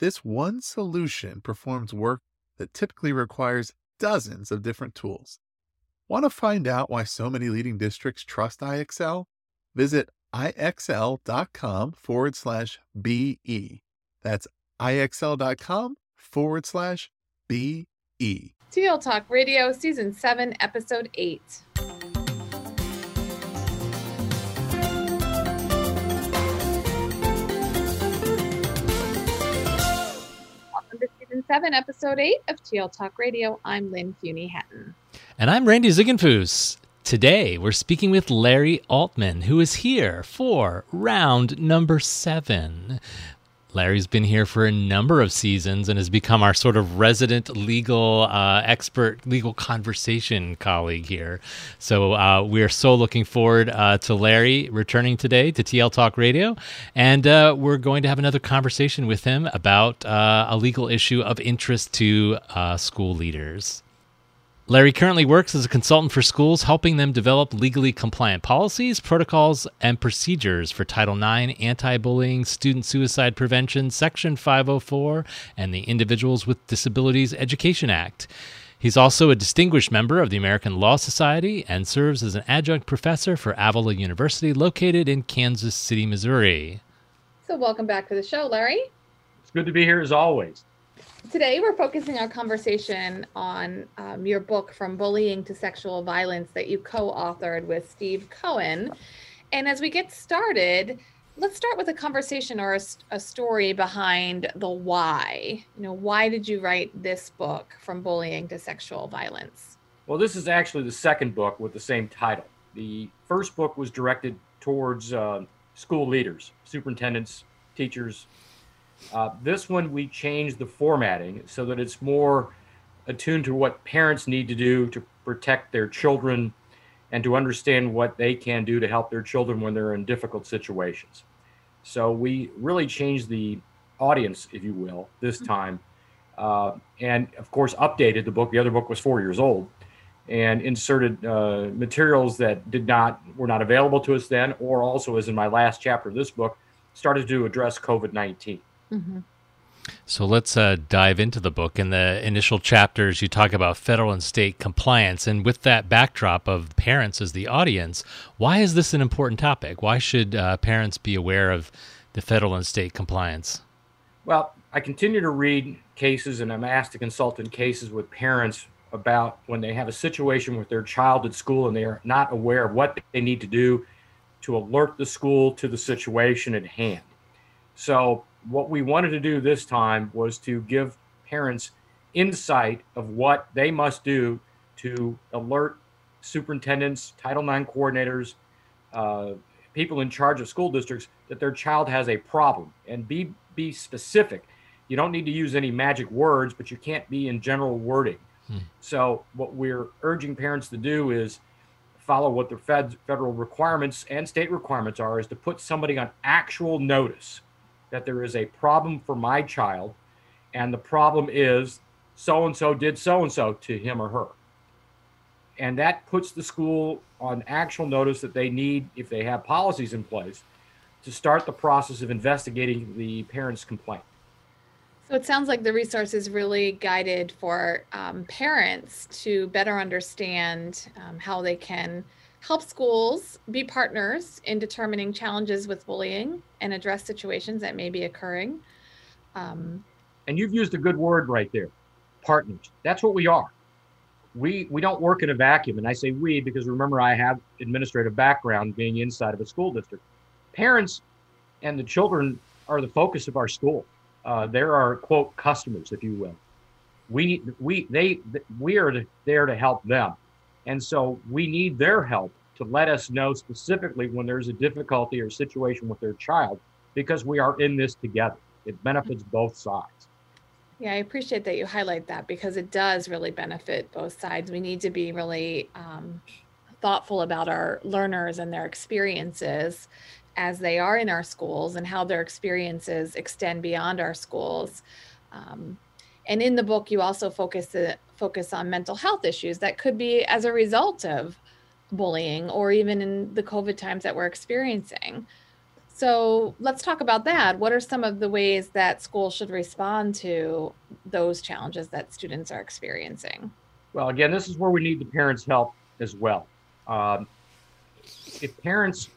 This one solution performs work that typically requires dozens of different tools. Want to find out why so many leading districts trust IXL? Visit IXL.com/BE. That's IXL.com/BE. TL Talk Radio, Season 7, Episode 8. Welcome to Season 7, Episode 8 of TL Talk Radio. I'm Lynn Fuini-Hetten. And I'm Randy Ziegenfuss. Today, we're speaking with Larry Altman, who is here for round number 7. Larry's been here for a number of seasons and has become our sort of resident legal expert, legal conversation colleague here. So we are so looking forward to Larry returning today to TL Talk Radio. And we're going to have another conversation with him about a legal issue of interest to school leaders. Larry currently works as a consultant for schools, helping them develop legally compliant policies, protocols, and procedures for Title IX, anti-bullying, student suicide prevention, Section 504, and the Individuals with Disabilities Education Act. He's also a distinguished member of the American Law Society and serves as an adjunct professor for Avila University, located in Kansas City, Missouri. So welcome back to the show, Larry. It's good to be here as always. Today, we're focusing our conversation on your book, From Bullying to Sexual Violence, that you co-authored with Steve Cohen. And as we get started, let's start with a conversation or a story behind the why. You know, why did you write this book, From Bullying to Sexual Violence? Well, this is actually the second book with the same title. The first book was directed towards school leaders, superintendents, teachers. This one, we changed the formatting so that it's more attuned to what parents need to do to protect their children and to understand what they can do to help their children when they're in difficult situations. So we really changed the audience, if you will, this time. And of course, updated the book. The other book was 4 years old and inserted materials that were not available to us then, or also, as in my last chapter of this book, started to address COVID-19. Mm-hmm. So let's dive into the book. In the initial chapters, you talk about federal and state compliance. And with that backdrop of parents as the audience, why is this an important topic? Why should parents be aware of the federal and state compliance? Well, I continue to read cases, and I'm asked to consult in cases with parents about when they have a situation with their child at school and they are not aware of what they need to do to alert the school to the situation at hand. So what we wanted to do this time was to give parents insight of what they must do to alert superintendents, Title IX coordinators, people in charge of school districts that their child has a problem, and be specific. You don't need to use any magic words, but you can't be in general wording. So what we're urging parents to do is follow what the federal requirements and state requirements are, is to put somebody on actual notice that there is a problem for my child, and the problem is so-and-so did so-and-so to him or her. And that puts the school on actual notice that they need, if they have policies in place, to start the process of investigating the parent's complaint. So it sounds like the resource is really guided for parents to better understand how they can help schools be partners in determining challenges with bullying and address situations that may be occurring. And you've used a good word right there, partners. That's what we are. We don't work in a vacuum. And I say we because, remember, I have administrative background being inside of a school district. Parents and the children are the focus of our school. There are, quote, customers, if you will. We are there to help them. And so we need their help to let us know specifically when there's a difficulty or situation with their child, because we are in this together. It benefits both sides. Yeah, I appreciate that you highlight that, because it does really benefit both sides. We need to be really thoughtful about our learners and their experiences as they are in our schools, and how their experiences extend beyond our schools. And in the book, you also focus on mental health issues that could be as a result of bullying, or even in the COVID times that we're experiencing. So let's talk about that. What are some of the ways that schools should respond to those challenges that students are experiencing? Well, again, this is where we need the parents' help as well. If parents,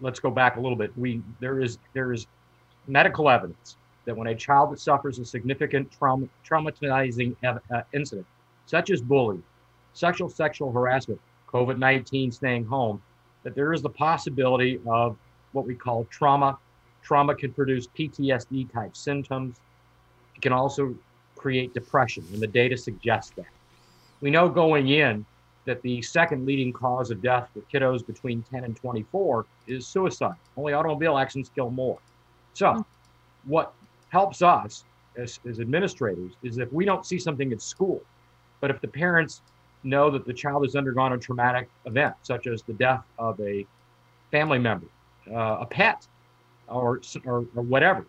let's go back a little bit. There is medical evidence that when a child suffers a significant traumatizing incident, such as bullying, sexual harassment, COVID-19, staying home, that there is the possibility of what we call trauma. Trauma can produce PTSD type symptoms. It can also create depression, and the data suggests that. We know going in that the second leading cause of death for kiddos between 10 and 24 is suicide. Only automobile accidents kill more. So what helps us as administrators is if we don't see something at school, but if the parents know that the child has undergone a traumatic event, such as the death of a family member, a pet, or whatever,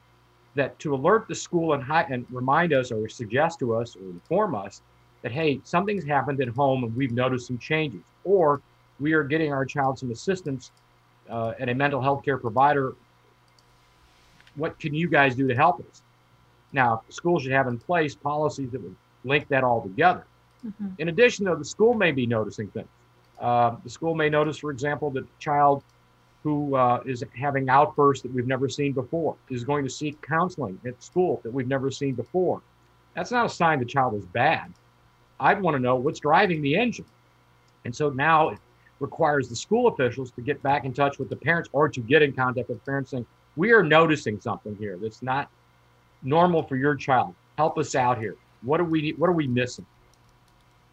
that to alert the school and remind us, or suggest to us, or inform us that, hey, something's happened at home and we've noticed some changes, or we are getting our child some assistance at a mental health care provider. What can you guys do to help us? Now, schools should have in place policies that would link that all together. Mm-hmm. In addition, though, the school may be noticing things. The school may notice, for example, that a child who is having outbursts that we've never seen before is going to seek counseling at school that we've never seen before. That's not a sign the child is bad. I'd want to know what's driving the engine. And so now it requires the school officials to get back in touch with the parents, or to get in contact with parents saying, we are noticing something here that's not normal for your child. Help us out here. What are we missing?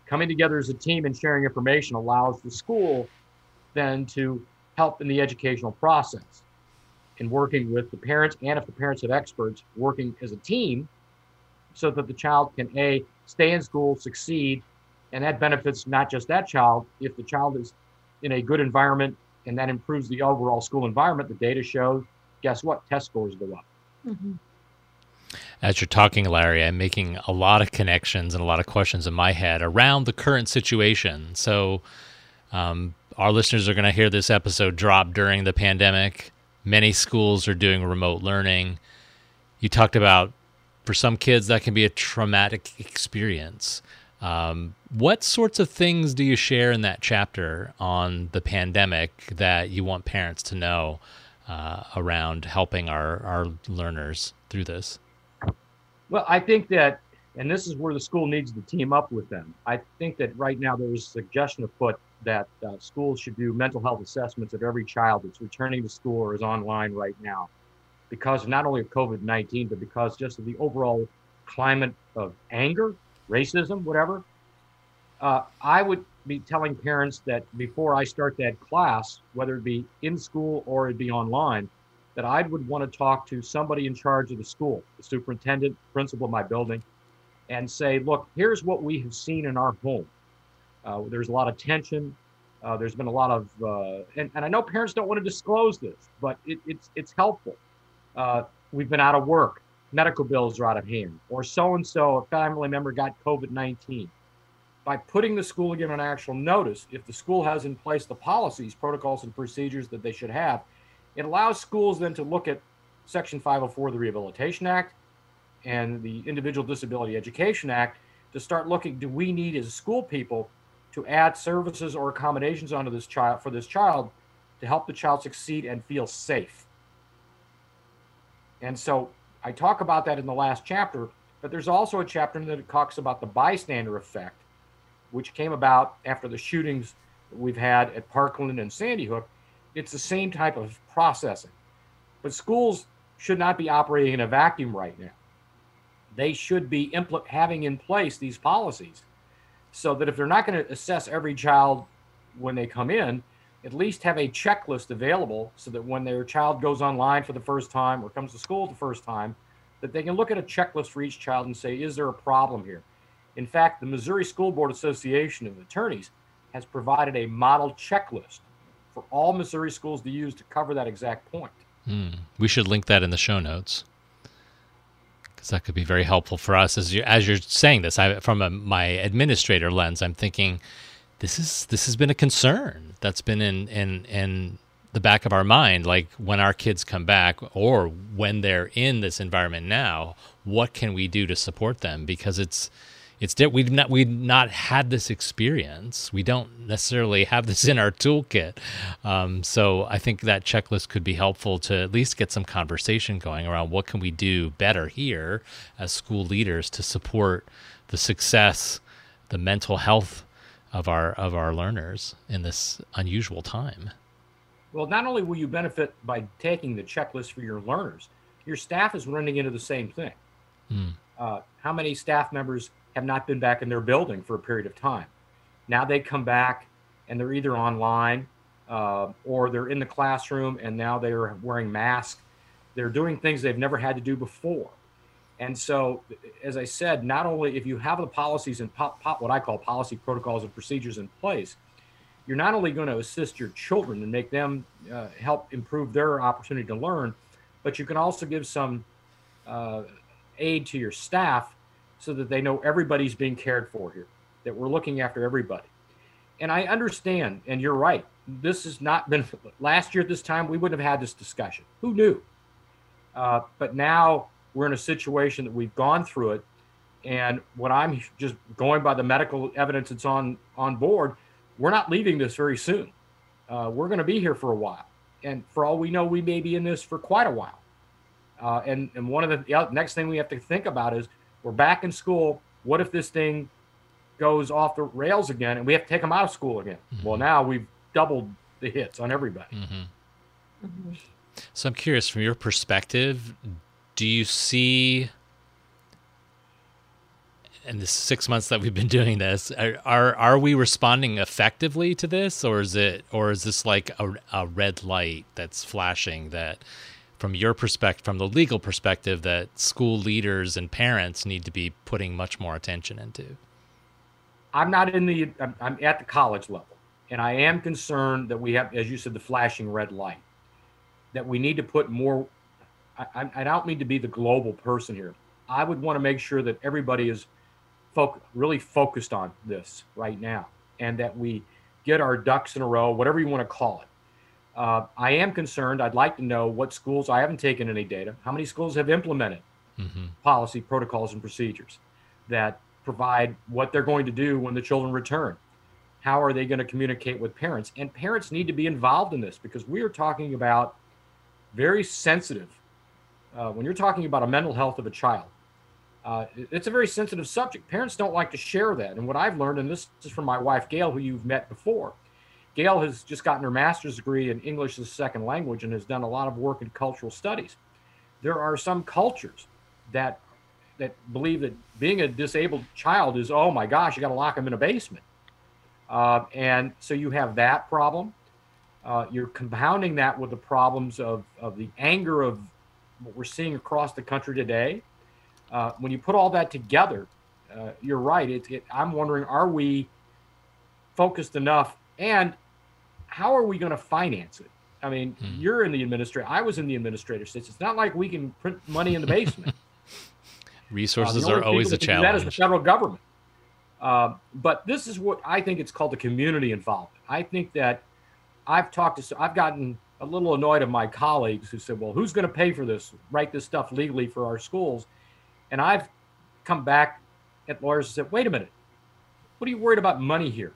Coming together as a team and sharing information allows the school then to help in the educational process, in working with the parents, and if the parents have experts, working as a team so that the child can A, stay in school, succeed, and that benefits not just that child. If the child is in a good environment and that improves the overall school environment, the data shows, guess what? Test scores go up. Mm-hmm. As you're talking, Larry, I'm making a lot of connections and a lot of questions in my head around the current situation. So our listeners are going to hear this episode drop during the pandemic. Many schools are doing remote learning. You talked about, for some kids, that can be a traumatic experience. What sorts of things do you share in that chapter on the pandemic that you want parents to know around helping our learners through this? Well, I think that, and this is where the school needs to team up with them. I think that right now there is a suggestion afoot that schools should do mental health assessments of every child that's returning to school or is online right now, because not only of COVID-19, but because just of the overall climate of anger, racism, whatever. I would be telling parents that before I start that class, whether it be in school or it be online, that I would want to talk to somebody in charge of the school, the superintendent, principal of my building, and say, look, here's what we have seen in our home. There's a lot of tension. There's been a lot of, and I know parents don't want to disclose this, but it's helpful. We've been out of work. Medical bills are out of hand. Or so-and-so, a family member, got COVID-19. By putting the school again on actual notice, if the school has in place the policies, protocols, and procedures that they should have, it allows schools then to look at Section 504 of the Rehabilitation Act and the Individual Disability Education Act to start looking, do we need as school people to add services or accommodations onto this child, for this child, to help the child succeed and feel safe? And so I talk about that in the last chapter, but there's also a chapter that talks about the bystander effect, which came about after the shootings we've had at Parkland and Sandy Hook. It's the same type of processing. But schools should not be operating in a vacuum right now. They should be having in place these policies so that if they're not going to assess every child when they come in, at least have a checklist available so that when their child goes online for the first time or comes to school the first time, that they can look at a checklist for each child and say, is there a problem here? In fact, the Missouri School Board Association of Attorneys has provided a model checklist for all Missouri schools to use to cover that exact point. We should link that in the show notes, because that could be very helpful for us. As you're saying this, from my administrator lens, I'm thinking, this has been a concern that's been in the back of our mind. Like, when our kids come back or when they're in this environment now, what can we do to support them? Because we've not had this experience. We don't necessarily have this in our toolkit. So I think that checklist could be helpful to at least get some conversation going around what can we do better here as school leaders to support the success, the mental health of our learners in this unusual time. Well, not only will you benefit by taking the checklist for your learners, your staff is running into the same thing. How many staff members have not been back in their building for a period of time? Now they come back and they're either online or they're in the classroom, and now they're wearing masks. They're doing things they've never had to do before. And so, as I said, not only if you have the policies and what I call policy protocols and procedures in place, you're not only going to assist your children and make them help improve their opportunity to learn, but you can also give some aid to your staff so that they know everybody's being cared for here, that we're looking after everybody. And I understand, and you're right, this has not been, last year at this time, we wouldn't have had this discussion. Who knew? But now we're in a situation that we've gone through it, and what I'm just going by the medical evidence that's on board, we're not leaving this very soon. We're going to be here for a while. And for all we know, we may be in this for quite a while. And one of the next thing we have to think about is, we're back in school. What if this thing goes off the rails again and we have to take them out of school again? Mm-hmm. Well, now we've doubled the hits on everybody. Mm-hmm. Mm-hmm. So I'm curious, from your perspective, do you see, in the 6 months that we've been doing this, are we responding effectively to this, or is this like a red light that's flashing that, from your perspective, from the legal perspective, that school leaders and parents need to be putting much more attention into? I'm at the college level, and I am concerned that we have, as you said, the flashing red light, that we need to put more, I don't mean to be the global person here. I would want to make sure that everybody is really focused on this right now, and that we get our ducks in a row, whatever you want to call it. I am concerned. I'd like to know what schools, I haven't taken any data, how many schools have implemented policy, protocols, and procedures that provide what they're going to do when the children return. How are they going to communicate with parents? And parents need to be involved in this, because we are talking about very sensitive, when you're talking about a mental health of a child, it's a very sensitive subject. Parents don't like to share that. And what I've learned, and this is from my wife, Gail, who you've met before, Gail has just gotten her master's degree in English as a second language and has done a lot of work in cultural studies. There are some cultures that believe that being a disabled child is, oh my gosh, you got to lock them in a basement. And so you have that problem. You're compounding that with the problems of the anger of what we're seeing across the country today. When you put all that together, you're right. I'm wondering, are we focused enough, and how are we going to finance it? I mean, you're in the administrator. I was in the administrator sits. It's not like we can print money in the basement. Resources are always a challenge. That is the federal government. But this is what I think it's called, the community involvement. I think that I've gotten a little annoyed of my colleagues who said, well, who's going to pay for this, write this stuff legally for our schools? And I've come back at lawyers and said, wait a minute, what are you worried about money here?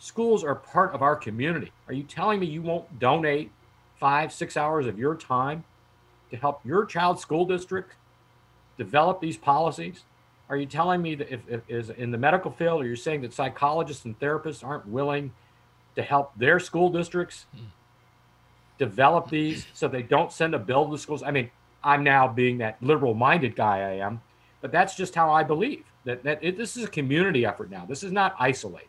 Schools are part of our community. Are you telling me you won't donate 5-6 hours of your time to help your child's school district develop these policies? Are you telling me that if is in the medical field, or you're saying that psychologists and therapists aren't willing to help their school districts develop these so they don't send a bill to the schools? I mean, I'm now being that liberal-minded guy I am, but that's just how I believe that this is a community effort now. This is not isolated.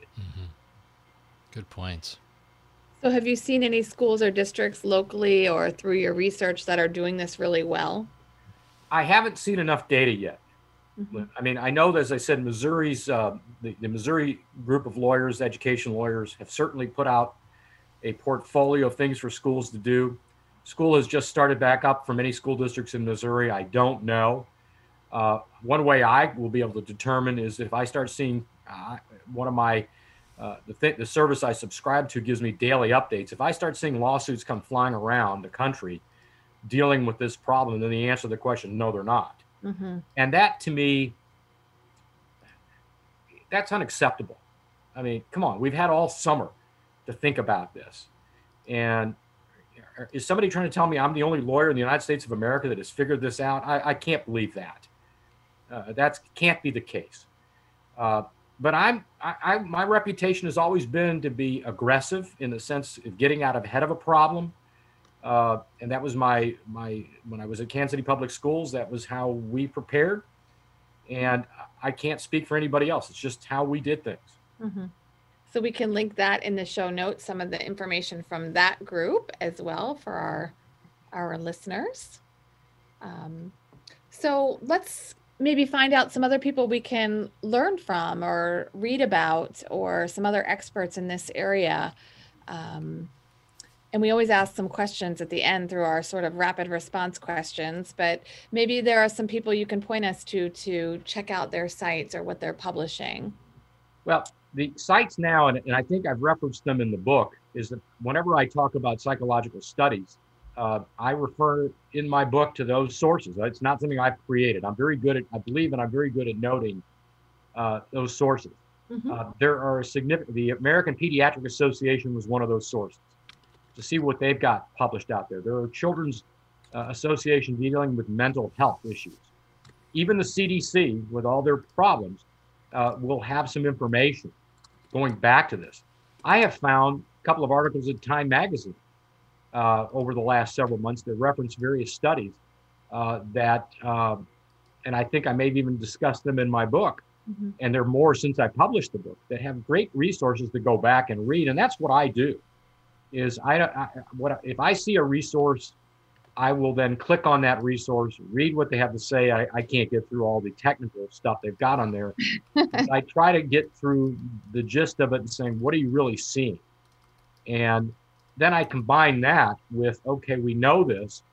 Good points. So have you seen any schools or districts locally or through your research that are doing this really well? I haven't seen enough data yet. Mm-hmm. I mean, I know, as I said, Missouri's, the Missouri group of lawyers, education lawyers, have certainly put out a portfolio of things for schools to do. School has just started back up for many school districts in Missouri. I don't know. One way I will be able to determine is if I start seeing one of my, the service I subscribe to gives me daily updates. If I start seeing lawsuits come flying around the country dealing with this problem, then the answer to the question, no, they're not. Mm-hmm. And that, to me, that's unacceptable. I mean, come on, we've had all summer to think about this. And is somebody trying to tell me I'm the only lawyer in the United States of America that has figured this out? I can't believe that. That can't be the case. But my reputation has always been to be aggressive in the sense of getting out ahead of a problem. And that was my when I was at Kansas City Public Schools, that was how we prepared. And I can't speak for anybody else. It's just how we did things. Mm-hmm. So we can link that in the show notes, some of the information from that group as well for our listeners. So let's maybe find out some other people we can learn from or read about or some other experts in this area. And we always ask some questions at the end through our sort of rapid response questions, but maybe there are some people you can point us to check out their sites or what they're publishing. Well, the sites now, and I think I've referenced them in the book, is that whenever I talk about psychological studies, I refer in my book to those sources. It's not something I've created. I'm very good at noting those sources. Mm-hmm. There are the American Pediatric Association was one of those sources, to see what they've got published out there. There are children's associations dealing with mental health issues. Even the CDC, with all their problems, will have some information going back to this. I have found a couple of articles in Time magazine over the last several months that reference various studies and I think I may have even discussed them in my book. Mm-hmm. And there are more since I published the book that have great resources to go back and read. And that's what I do. If I see a resource, I will then click on that resource, read what they have to say. I can't get through all the technical stuff they've got on there. I try to get through the gist of it and saying, what are you really seeing? And then I combine that with, okay, we know this.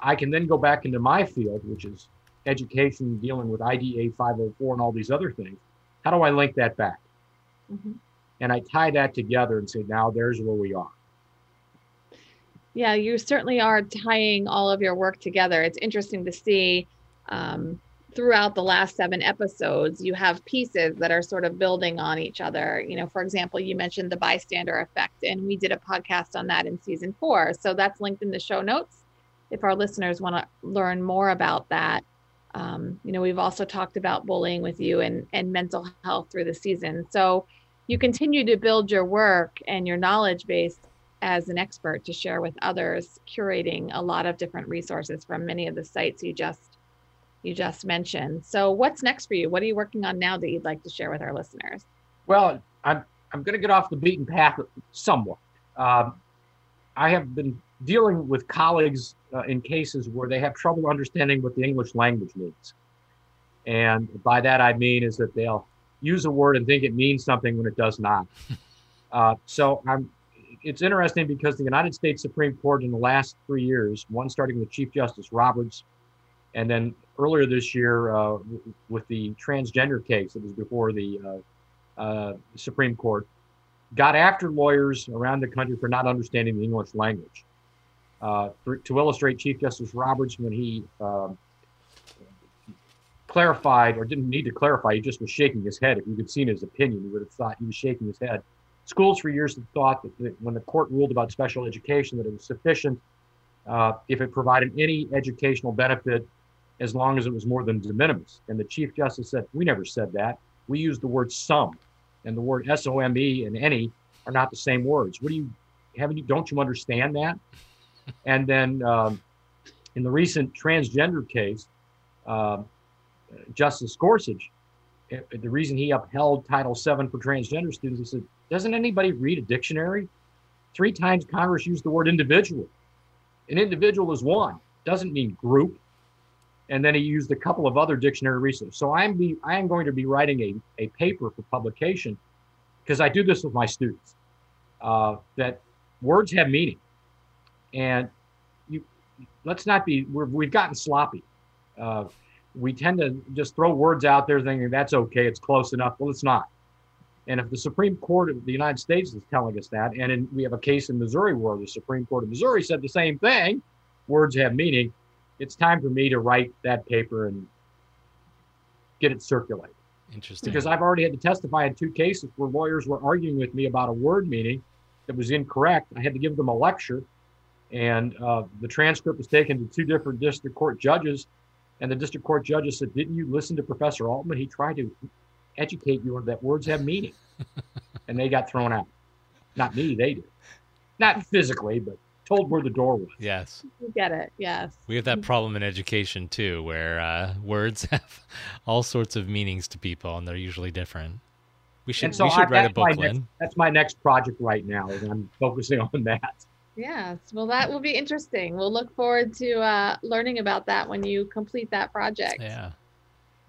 I can then go back into my field, which is education, dealing with IDA 504 and all these other things. How do I link that back? Mm-hmm. And I tie that together and say, now there's where we are. Yeah, you certainly are tying all of your work together. It's interesting to see throughout the last 7 episodes, you have pieces that are sort of building on each other. You know, for example, you mentioned the bystander effect, and we did a podcast on that in season 4. So that's linked in the show notes if our listeners want to learn more about that. You know, we've also talked about bullying with you and mental health through the season. So you continue to build your work and your knowledge base as an expert to share with others, curating a lot of different resources from many of the sites you just mentioned. So what's next for you? What are you working on now that you'd like to share with our listeners? Well, I'm going to get off the beaten path somewhat. I have been dealing with colleagues in cases where they have trouble understanding what the English language means. And by that I mean is that they'll use a word and think it means something when it does not. It's interesting because the United States Supreme Court in the last 3 years, one starting with Chief Justice Roberts, and then earlier this year with the transgender case that was before the Supreme Court, got after lawyers around the country for not understanding the English language. To illustrate Chief Justice Roberts, when he clarified, or didn't need to clarify, he just was shaking his head. If you could have seen his opinion, you would have thought he was shaking his head. Schools for years have thought that when the court ruled about special education, that it was sufficient if it provided any educational benefit as long as it was more than de minimis. And the Chief Justice said, we never said that. We used the word some, and the word S-O-M-E and any are not the same words. Don't you understand that? And then in the recent transgender case, Justice Gorsuch, the reason he upheld Title VII for transgender students, he said, doesn't anybody read a dictionary? Three times Congress used the word individual. An individual is one, doesn't mean group. And then he used a couple of other dictionary research. So I am going to be writing a paper for publication, because I do this with my students, that words have meaning. And we've gotten sloppy. We tend to just throw words out there thinking that's okay, it's close enough. Well, it's not. And if the Supreme Court of the United States is telling us that, and we have a case in Missouri where the Supreme Court of Missouri said the same thing, words have meaning, it's time for me to write that paper and get it circulated. Interesting. Because I've already had to testify in two cases where lawyers were arguing with me about a word meaning that was incorrect. I had to give them a lecture, and the transcript was taken to two different district court judges, and the district court judges said, "Didn't you listen to Professor Altman? He tried to educate you on that words have meaning." And they got thrown out. Not me, they did. Not physically, but told where the door was. Yes. You get it, yes. We have that problem in education, too, where words have all sorts of meanings to people, and they're usually different. We should write a book, Lynn. That's my next project right now, is I'm focusing on that. Yes. Well, that will be interesting. We'll look forward to learning about that when you complete that project. Yeah.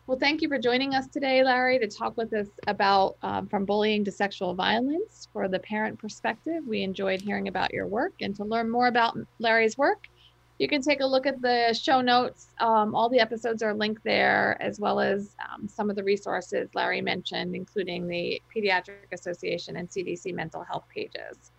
Well, thank you for joining us today, Larry, to talk with us about from bullying to sexual violence for the parent perspective. We enjoyed hearing about your work, and to learn more about Larry's work, you can take a look at the show notes. All the episodes are linked there, as well as some of the resources Larry mentioned, including the Pediatric Association and CDC mental health pages.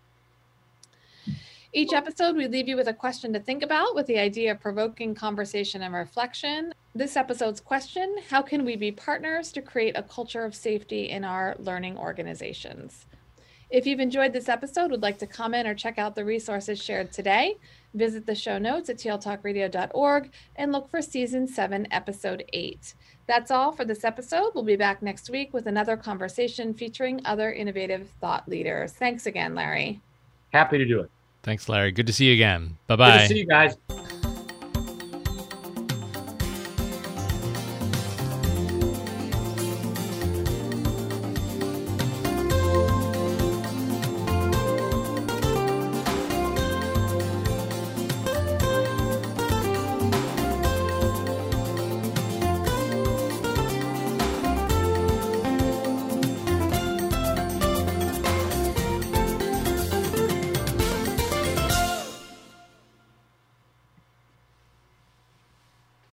Each episode, we leave you with a question to think about, with the idea of provoking conversation and reflection. This episode's question: how can we be partners to create a culture of safety in our learning organizations? If you've enjoyed this episode, would like to comment or check out the resources shared today, visit the show notes at tltalkradio.org and look for Season 7, Episode 8. That's all for this episode. We'll be back next week with another conversation featuring other innovative thought leaders. Thanks again, Larry. Happy to do it. Thanks, Larry. Good to see you again. Bye-bye. Good to see you guys.